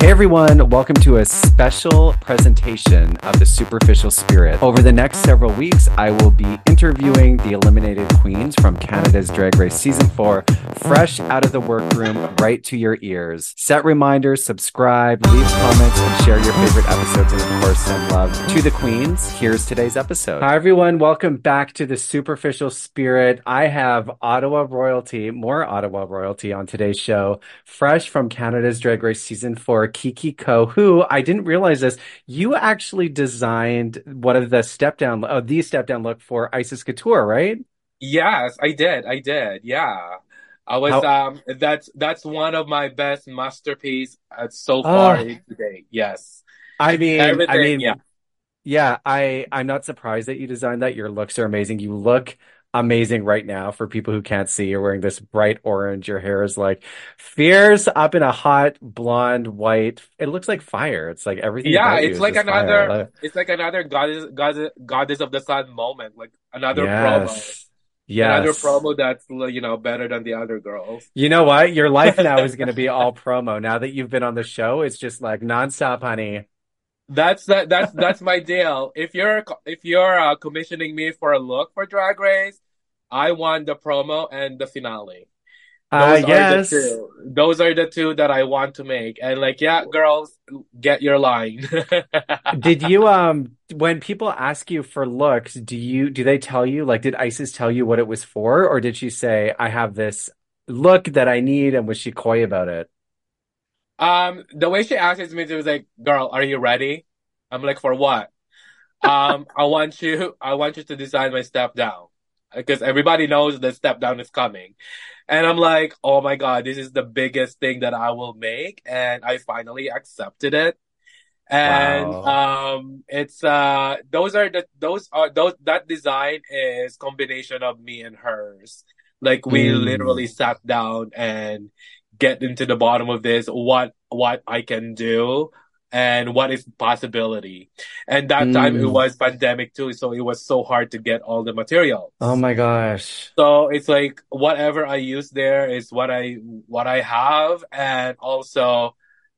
Hey everyone, welcome to a special presentation of the Superficial Spirit. Over the next several weeks, I will be interviewing the eliminated queens from Canada's Drag Race Season 4, fresh out of the workroom, right to your ears. Set reminders, subscribe, leave comments, and share your favorite episodes, and of course, send love to the queens. Here's today's episode. Hi everyone, welcome back to the Superficial Spirit. I have more Ottawa royalty on today's show, fresh from Canada's Drag Race Season 4, Kiki Co, who, I didn't realize this, you actually designed one of the step down look for Icesis Couture, right? Yes, I did. Yeah, I was. That's one of my best masterpiece so far today. Yes, I mean, yeah. I'm not surprised that you designed that. Your looks are amazing. You look amazing right now. For people who can't see, you're wearing this bright orange, your hair is like fierce up in a hot blonde white, it looks like fire, it's like everything. Yeah, it's like another goddess of the sun moment, like another promo. Yeah, another promo that's, you know, better than the other girls. You know what, your life now is going to be all promo now that you've been on the show. It's just like nonstop, honey. That's my deal. If you're commissioning me for a look for Drag Race, I want the promo and the finale. Yes. Those are the two that I want to make. And like, yeah, girls, get your line. Did you when people ask you for looks, do they tell you, like, did Icesis tell you what it was for, or did she say, I have this look that I need, and was she coy about it? The way she asked me, she was like, girl, are you ready? I'm like, for what? I want you to design my step down, because everybody knows the step down is coming. And I'm like, oh my God, this is the biggest thing that I will make. And I finally accepted it. And, wow. That design is combination of me and hers. Like, we literally sat down and get into the bottom of this, what I can do and what is possibility. And that time it was pandemic too, so it was so hard to get all the materials. Oh my gosh. So it's like whatever I use there is what I have. And also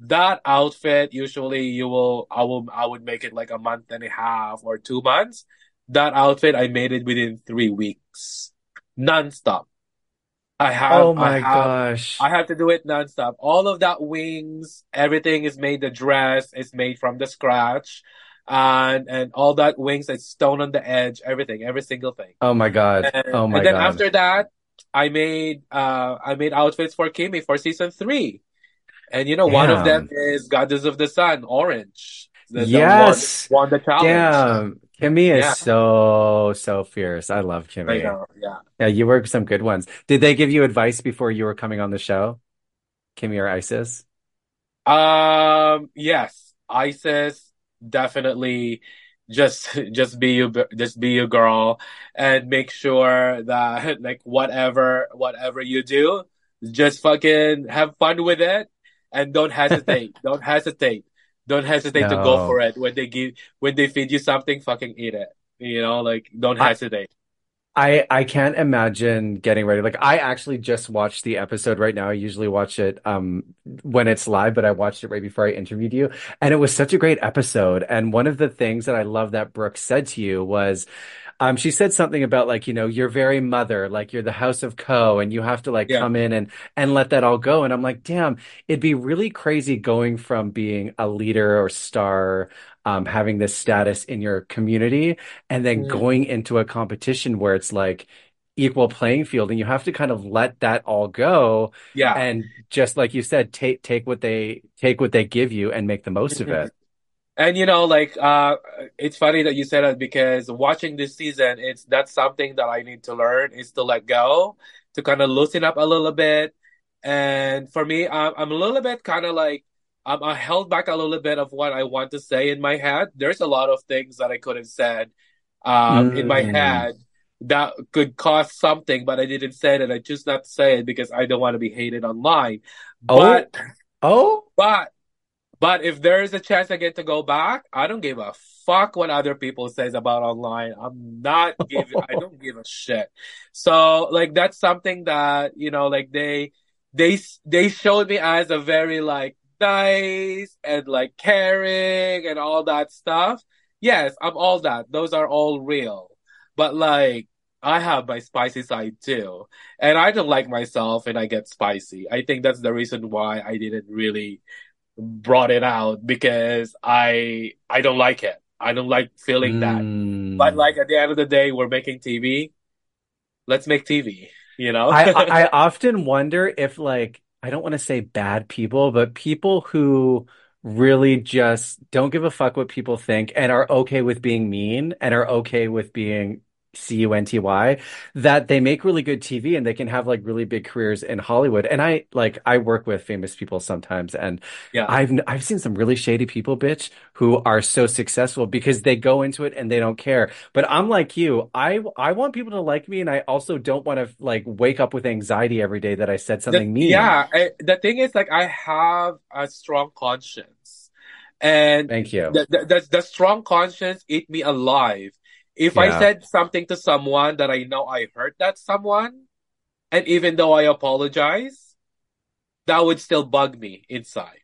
that outfit, usually I would make it like a month and a half or 2 months. That outfit, I made it within 3 weeks. Nonstop. Oh my gosh. I have to do it nonstop. All of that wings, everything is made, the dress is made from the scratch. And all that wings, it's stone on the edge, everything, every single thing. Oh my God. And then after that, I made outfits for Kimmy for Season 3. And you know, one of them is Goddess of the Sun, orange. Yes. Won the challenge. Damn. Kimmy is so fierce. I love Kimmy. I know, yeah. Yeah, you were some good ones. Did they give you advice before you were coming on the show? Kimmy or Icesis? Yes. Icesis, definitely just be you, girl, and make sure that, like, whatever you do, just fucking have fun with it and don't hesitate. Don't hesitate to go for it. When they feed you something, fucking eat it. You know, like, don't hesitate. I can't imagine getting ready. Like, I actually just watched the episode right now. I usually watch it when it's live, but I watched it right before I interviewed you. And it was such a great episode. And one of the things that I love that Brooke said to you was, she said something about, like, you know, you're very mother, like you're the House of Co, and you have to come in and let that all go. And I'm like, damn, it'd be really crazy going from being a leader or star, having this status in your community, and then going into a competition where it's like equal playing field, and you have to kind of let that all go. Yeah. And just like you said, take what they give you and make the most of it. And, you know, like, it's funny that you said that, because watching this season, that's something that I need to learn, is to let go, to kind of loosen up a little bit. And for me, I'm a little bit kind of like, I held back a little bit of what I want to say in my head. There's a lot of things that I could have said in my head that could cause something, but I didn't say it. I choose not to say it because I don't want to be hated online. But if there is a chance I get to go back, I don't give a fuck what other people says about online. I don't give a shit. So, like, that's something that, you know, like, they showed me as a very, like, nice and like caring and all that stuff. Yes, I'm all that. Those are all real. But like, I have my spicy side too. And I don't like myself and I get spicy. I think that's the reason why I didn't really brought it out, because I don't like it. I don't like feeling that. But like at the end of the day, we're making TV. Let's make TV, you know? I often wonder if, like, I don't want to say bad people, but people who really just don't give a fuck what people think and are okay with being mean and are okay with being C-U-N-T-Y, that they make really good TV and they can have like really big careers in Hollywood. And I work with famous people sometimes, and yeah, I've seen some really shady people, bitch, who are so successful because they go into it and they don't care. But I'm like you, I want people to like me, and I also don't want to like wake up with anxiety every day that I said something mean. Yeah, the thing is, like, I have a strong conscience. And thank you. The strong conscience eat me alive. If I said something to someone that I know I hurt that someone, and even though I apologize, that would still bug me inside.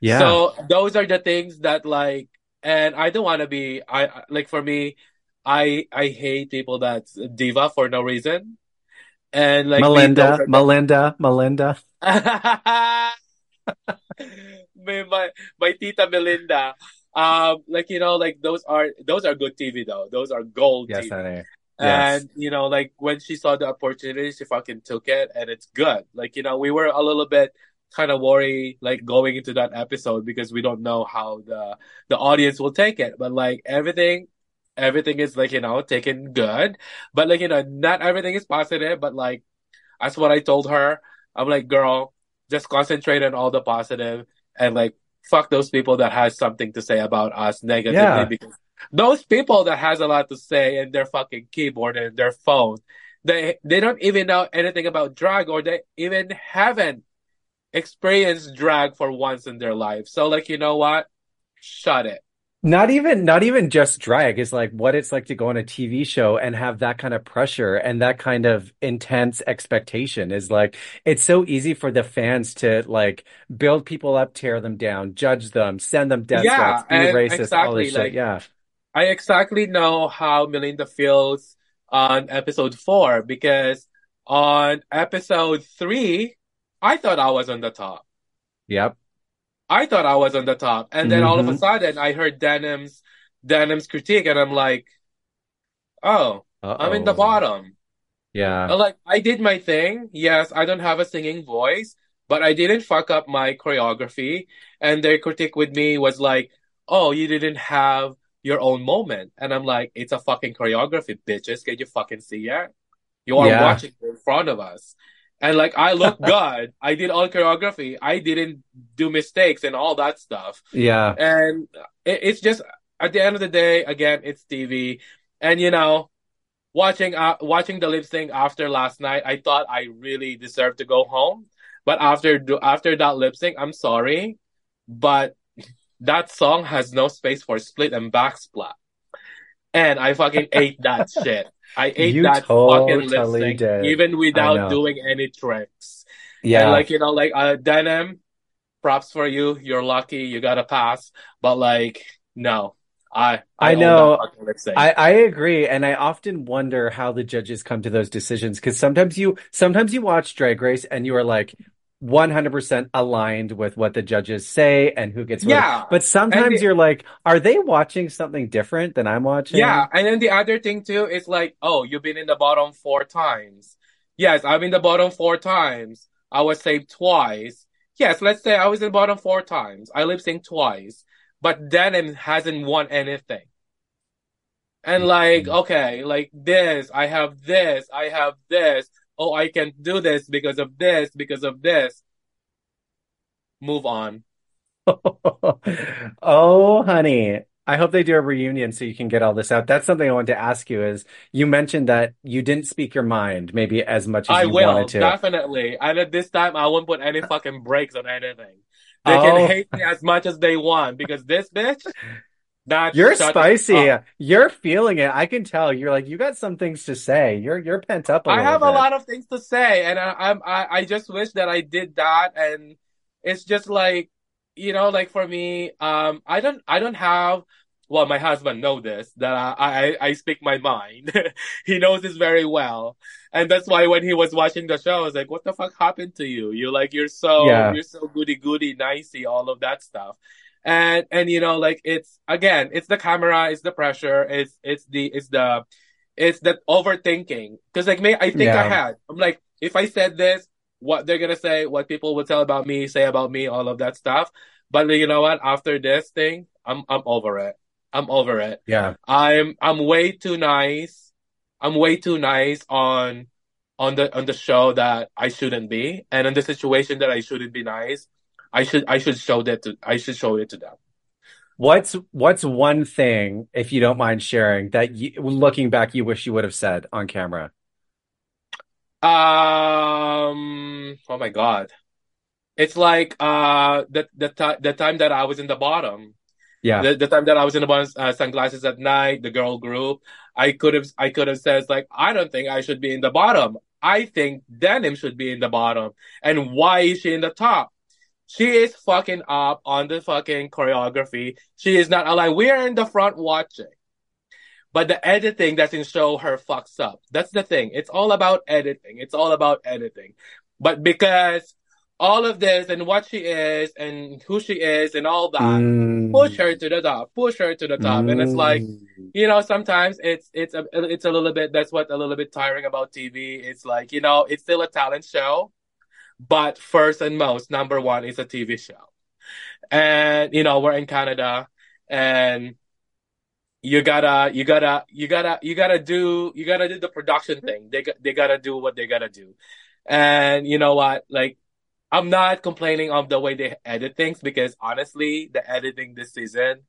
Yeah. So those are the things that, like, and I don't want to be, I like, for me, I hate people that's diva for no reason. And like Melinda. My tita Melinda, like, you know, like those are good TV though. Those are gold TV. Yes. And you know, like when she saw the opportunity, she fucking took it, and it's good. Like, you know, we were a little bit kind of worried, like going into that episode, because we don't know how the audience will take it. But like everything is, like, you know, taken good. But like, you know, not everything is positive. But like, that's what I told her. I'm like, girl, just concentrate on all the positive, and like, fuck those people that has something to say about us negatively. Yeah. Because those people that has a lot to say in their fucking keyboard and their phone, they don't even know anything about drag, or they even haven't experienced drag for once in their life. So like, you know what? Shut it. Not even just drag is like what it's like to go on a TV show and have that kind of pressure and that kind of intense expectation. Is like, it's so easy for the fans to like build people up, tear them down, judge them, send them death threats, be racist, exactly, all this shit. Like, yeah, I exactly know how Melinda feels on episode 4, because on episode 3, I thought I was on the top. Yep. I thought I was on the top. And then all of a sudden, I heard Denham's critique. And I'm like, oh, I'm in the bottom. Yeah. I'm like, I did my thing. Yes, I don't have a singing voice, but I didn't fuck up my choreography. And their critique with me was like, oh, you didn't have your own moment. And I'm like, it's a fucking choreography, bitches. Can you fucking see it? You are watching it in front of us. And like, I look good. I did all choreography. I didn't do mistakes and all that stuff. Yeah. And it's just, at the end of the day, again, it's TV. And you know, watching the lip sync after last night, I thought I really deserved to go home. But after that lip sync, I'm sorry, but that song has no space for split and backsplat. And I fucking ate that shit. I ate you that totally fucking lip sync, even without doing any tricks. Yeah. And like, you know, like, Denim, props for you. You're lucky. You got a pass. But like, no. I know. I agree. And I often wonder how the judges come to those decisions. Because sometimes you watch Drag Race and you are like 100% aligned with what the judges say and who gets what. But sometimes you're like, are they watching something different than I'm watching? Yeah. And then the other thing too is like, oh, you've been in the bottom 4 times. Yes, I've been in the bottom 4 times. I was saved twice. Yes, let's say I was in the bottom 4 times. I lip sync twice. But Denim hasn't won anything. And like, okay, like this, I have this, I have this. Oh, I can't do this because of this, because of this. Move on. Oh, honey. I hope they do a reunion so you can get all this out. That's something I wanted to ask you, is you mentioned that you didn't speak your mind maybe as much as you wanted to. I will, definitely. And at this time, I won't put any fucking brakes on anything. They can hate me as much as they want, because this bitch... You're spicy. You're feeling it. I can tell. You're like, you got some things to say. You're pent up. I have a lot of things to say, and I just wish that I did that. And it's just like, you know, like for me, I don't have. Well, my husband knows this, that I speak my mind. He knows this very well. And that's why when he was watching the show, I was like, what the fuck happened to you? You're so goody-goody, nicey, all of that stuff. And you know, like it's, again, it's the camera, it's the pressure, it's the overthinking. Cause like me, I think I'm like, if I said this, what they're going to say, what people will tell about me, say about me, all of that stuff. But you know what? After this thing, I'm over it. Yeah. I'm way too nice. I'm way too nice on the show that I shouldn't be, and in the situation that I shouldn't be nice. I should show it to them. What's one thing, if you don't mind sharing, that you, looking back, you wish you would have said on camera? Oh my God. It's like the time that I was in the bottom. Yeah. The time that I was in the bottom, sunglasses at night, the girl group, I could have said, like, I don't think I should be in the bottom. I think Denim should be in the bottom. And why is she in the top? She is fucking up on the fucking choreography. She is not aligned. We are in the front watching. But the editing doesn't show her fucks up. That's the thing. It's all about editing. But because all of this and what she is and who she is and all that, push her to the top. And it's like, you know, sometimes it's a little bit, that's what a little bit tiring about TV. It's like, you know, it's still a talent show, but first and most, number one, is a TV show. And, you know, we're in Canada and you gotta do the production thing. They gotta do what they gotta do. And you know what? Like, I'm not complaining of the way they edit things because honestly, the editing this season,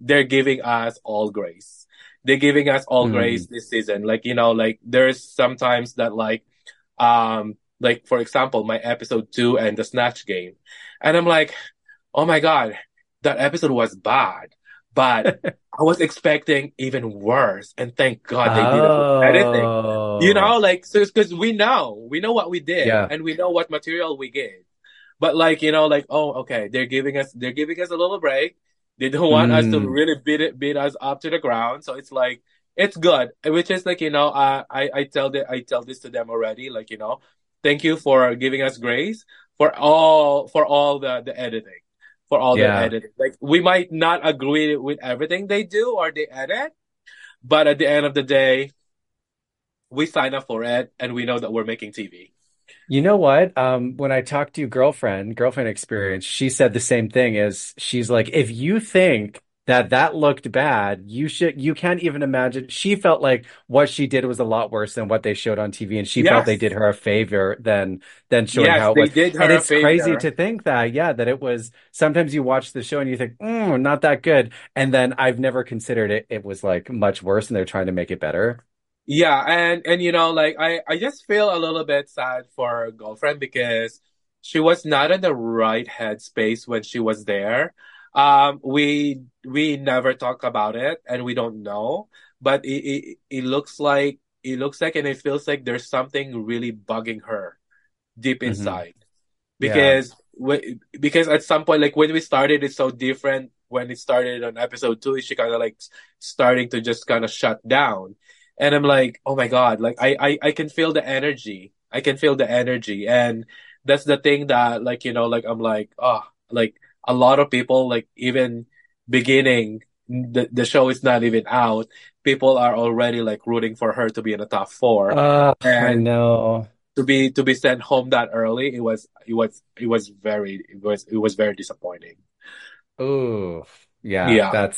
they're giving us all grace. Grace this season. Like, you know, like there's sometimes that like for example, my episode 2 and the Snatch Game. And I'm like, oh my God, that episode was bad, but I was expecting even worse. And thank God they did it with editing. You know, like, so it's because we know what we did and we know what material we gave. But like, you know, like, oh, okay, they're giving us a little break. They don't want us to really beat us up to the ground. So it's like, it's good. Which is like, you know, I tell this to them already. Like, you know, thank you for giving us grace for all the editing. Like, we might not agree with everything they do or they edit, but at the end of the day, we sign up for it and we know that we're making TV. You know what? When I talked to girlfriend experience, she said the same thing. As she's like, if you think that looked bad, you can't even imagine. She felt like what she did was a lot worse than what they showed on TV, and she felt they did her a favor than showing how it was. Did her and it's favor. Crazy to think that, that it was. Sometimes you watch the show and you think, not that good, and then I've never considered it. It was like much worse, and they're trying to make it better. Yeah, and you know, like I just feel a little bit sad for her girlfriend because she was not in the right headspace when she was there. We never talk about it and we don't know, but it looks like and it feels like there's something really bugging her deep inside because at some point, like when we started, it's so different. When it started on episode 2, she kind of like starting to just kind of shut down. And I'm like, oh my God, like I can feel the energy. And that's the thing that like, you know, like I'm like, oh, like, a lot of people, like even beginning, the show is not even out. People are already like rooting for her to be in the top 4. And I know to be sent home that early. It was very disappointing. Ooh, yeah.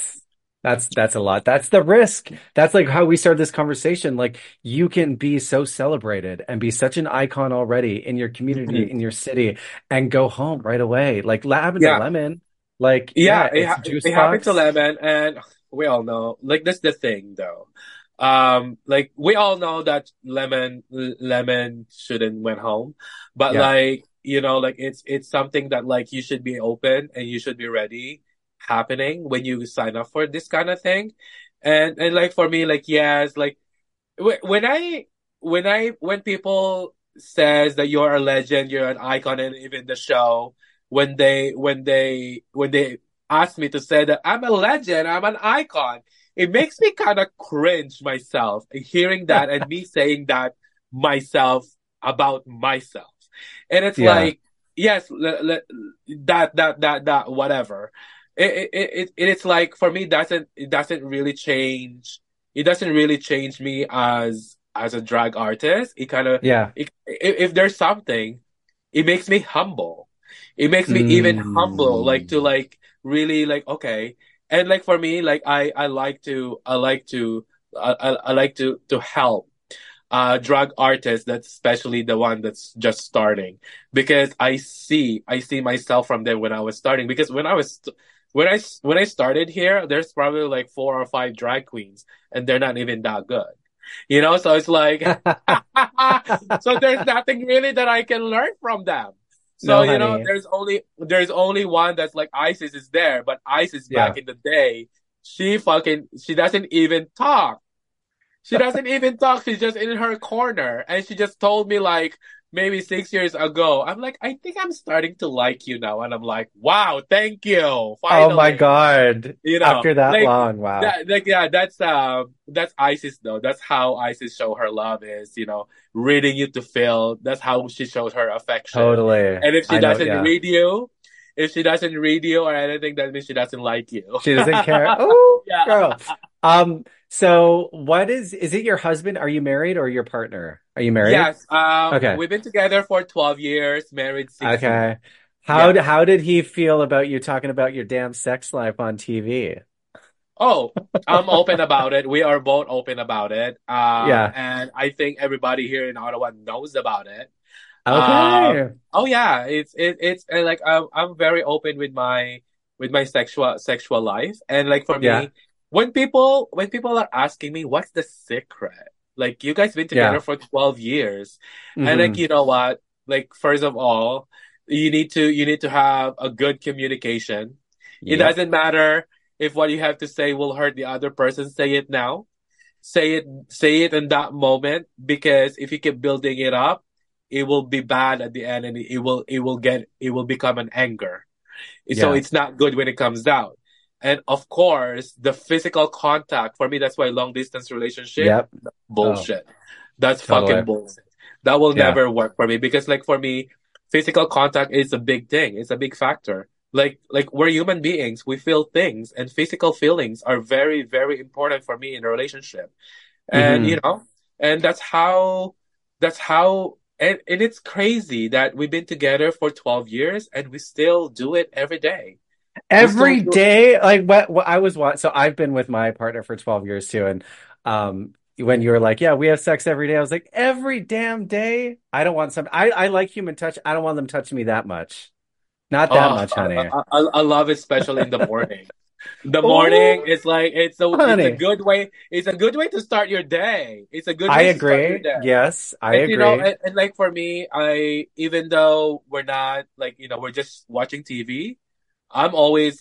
That's a lot. That's the risk. That's like how we started this conversation. Like you can be so celebrated and be such an icon already in your community, in your city, and go home right away. Like happened to Lemon. Like it happened to Lemon, and we all know. Like that's the thing, though. Like we all know that Lemon shouldn't went home, but like you know, like it's something that like you should be open and you should be ready. Happening when you sign up for this kind of thing, and like for me, like yes, like when people says that you're a legend, you're an icon, and even the show when they asked me to say that I'm a legend, I'm an icon. It makes me kind of cringe myself hearing that and me saying that myself about myself. And it's like, yes, that, whatever. It's like, for me, it doesn't really change me as a drag artist. It kind of, if there's something, it makes me humble. It makes me even humble, okay. And like, for me, like, I like to help drag artists, that's especially the one that's just starting, because I see myself from there when I was starting, because when I started here, there's probably like 4 or 5 drag queens and they're not even that good, you know? So it's like, so there's nothing really that I can learn from them. So, no, you know, there's only one that's like, Icesis is there, but Icesis back in the day, she doesn't even talk. She doesn't even talk. She's just in her corner. And she just told me, like, maybe 6 years ago, I'm like, I think I'm starting to like you now. And I'm like, wow, thank you. Finally. Oh my God. You know, after that, like, long, wow. That's Icesis though. That's how Icesis show her love is, you know, reading you to feel. That's how she shows her affection. Totally. And if she doesn't read you, or anything, that means she doesn't like you. She doesn't care. Oh, girl. So what is it your husband? Are you married, or your partner? Are you married? Yes. Okay. We've been together for 12 years, married 16. Okay. How did he feel about you talking about your damn sex life on TV? Oh, I'm open about it. We are both open about it. And I think everybody here in Ottawa knows about it. Okay. It's like, I'm very open with my sexual life. And like, for me, when people are asking me, what's the secret? Like, you guys been together for 12 years. Mm-hmm. And like, you know what? Like, first of all, you need to have a good communication. Yep. It doesn't matter if what you have to say will hurt the other person. Say it now. Say it in that moment, because if you keep building it up, it will be bad at the end, and it will become an anger. Yeah. So it's not good when it comes out. And of course, the physical contact, for me, that's why long distance relationship, bullshit. Oh. That's totally fucking bullshit. That will never work for me, because like, for me, physical contact is a big thing. It's a big factor. Like we're human beings. We feel things, and physical feelings are very, very important for me in a relationship. And, you know, and that's how, and it's crazy that we've been together for 12 years and we still do it every day. Every day, like what I was watching. So I've been with my partner for 12 years too. And when you were like, yeah, we have sex every day, I was like, every damn day. I don't want some. I like human touch. I don't want them touching me that much. Not that much, honey. I love it, especially in the morning. The morning, it's like, it's a good way. It's a good way to start your day. It's a good way to start your day. Yes, I agree. You know, and like, for me, even though we're not, like, you know, we're just watching TV, I'm always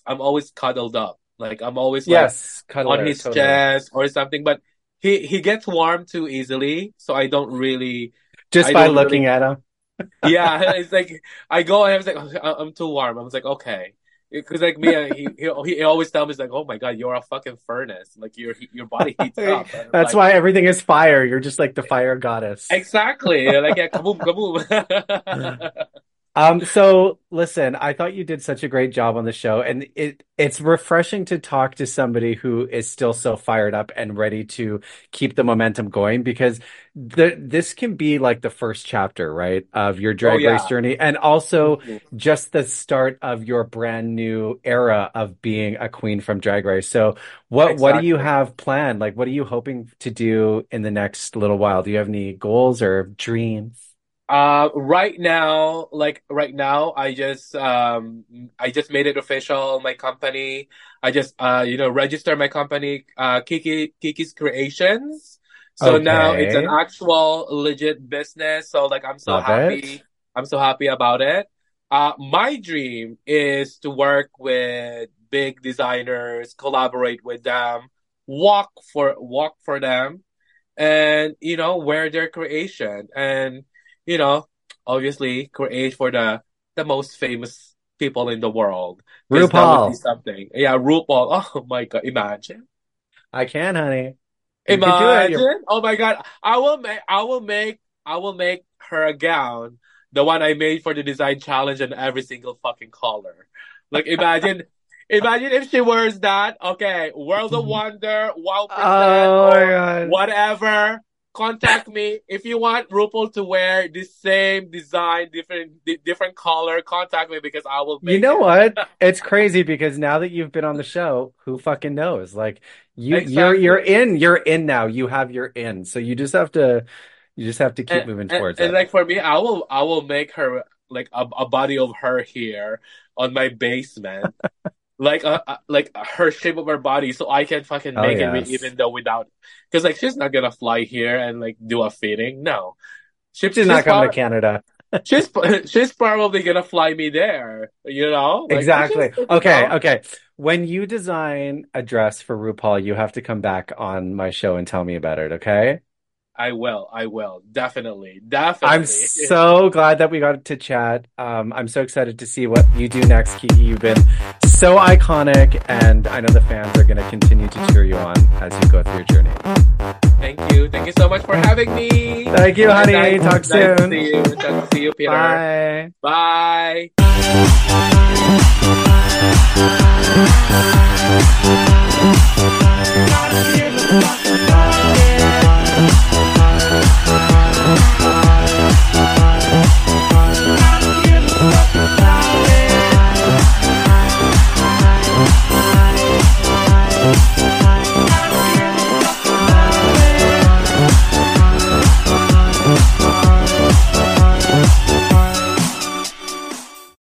cuddled up. Like, I'm always on his chest or something, but he gets warm too easily, so I don't really looking at him. Yeah, it's like, I go and I was like, I'm too warm. I was like, okay. Because like, me, he always tells me, like, oh my God, you're a fucking furnace. Like, your body heats up. That's like, why everything is fire. You're just like the fire goddess. Exactly. Like, yeah, kaboom, kaboom. So listen, I thought you did such a great job on the show, and it's refreshing to talk to somebody who is still so fired up and ready to keep the momentum going, because this can be like the first chapter, right, of your drag race journey, and also just the start of your brand new era of being a queen from Drag Race. So what do you have planned? Like, what are you hoping to do in the next little while? Do you have any goals or dreams? Right now, I just made it official. My company, I just, registered my company, Kiki's Creations. So now it's an actual legit business. So like, I'm so happy. I'm so happy about it. My dream is to work with big designers, collaborate with them, walk for them, and, you know, wear their creation, and, you know, obviously create for the most famous people in the world. RuPaul. That would be something. Yeah, RuPaul. Oh my God. Imagine. I can, honey. Imagine. Oh my God. I will make her a gown. The one I made for the design challenge in every single fucking color. Like, imagine if she wears that. Okay, World of Wonder, Wow, or whatever. Contact me if you want RuPaul to wear the same design, different color. Contact me because I will make it. You know what? It's crazy because now that you've been on the show, who fucking knows? Like, you're in now. You have your in. So you just have to. You just have to keep moving towards it. And like for me, I will make her like a body of her here on my basement, like her shape of her body, so I can fucking make it even though without, because like she's not gonna fly here and like do a fitting. No, she's not coming to Canada. she's probably gonna fly me there. You know, like, exactly. Okay. When you design a dress for RuPaul, you have to come back on my show and tell me about it. Okay. I will. Definitely. I'm so glad that we got to chat. I'm so excited to see what you do next, Kiki. You've been so iconic, and I know the fans are going to continue to cheer you on as you go through your journey. Thank you. Thank you so much for having me. Thank you, honey. Talk soon. Nice to see you, Peter. Bye.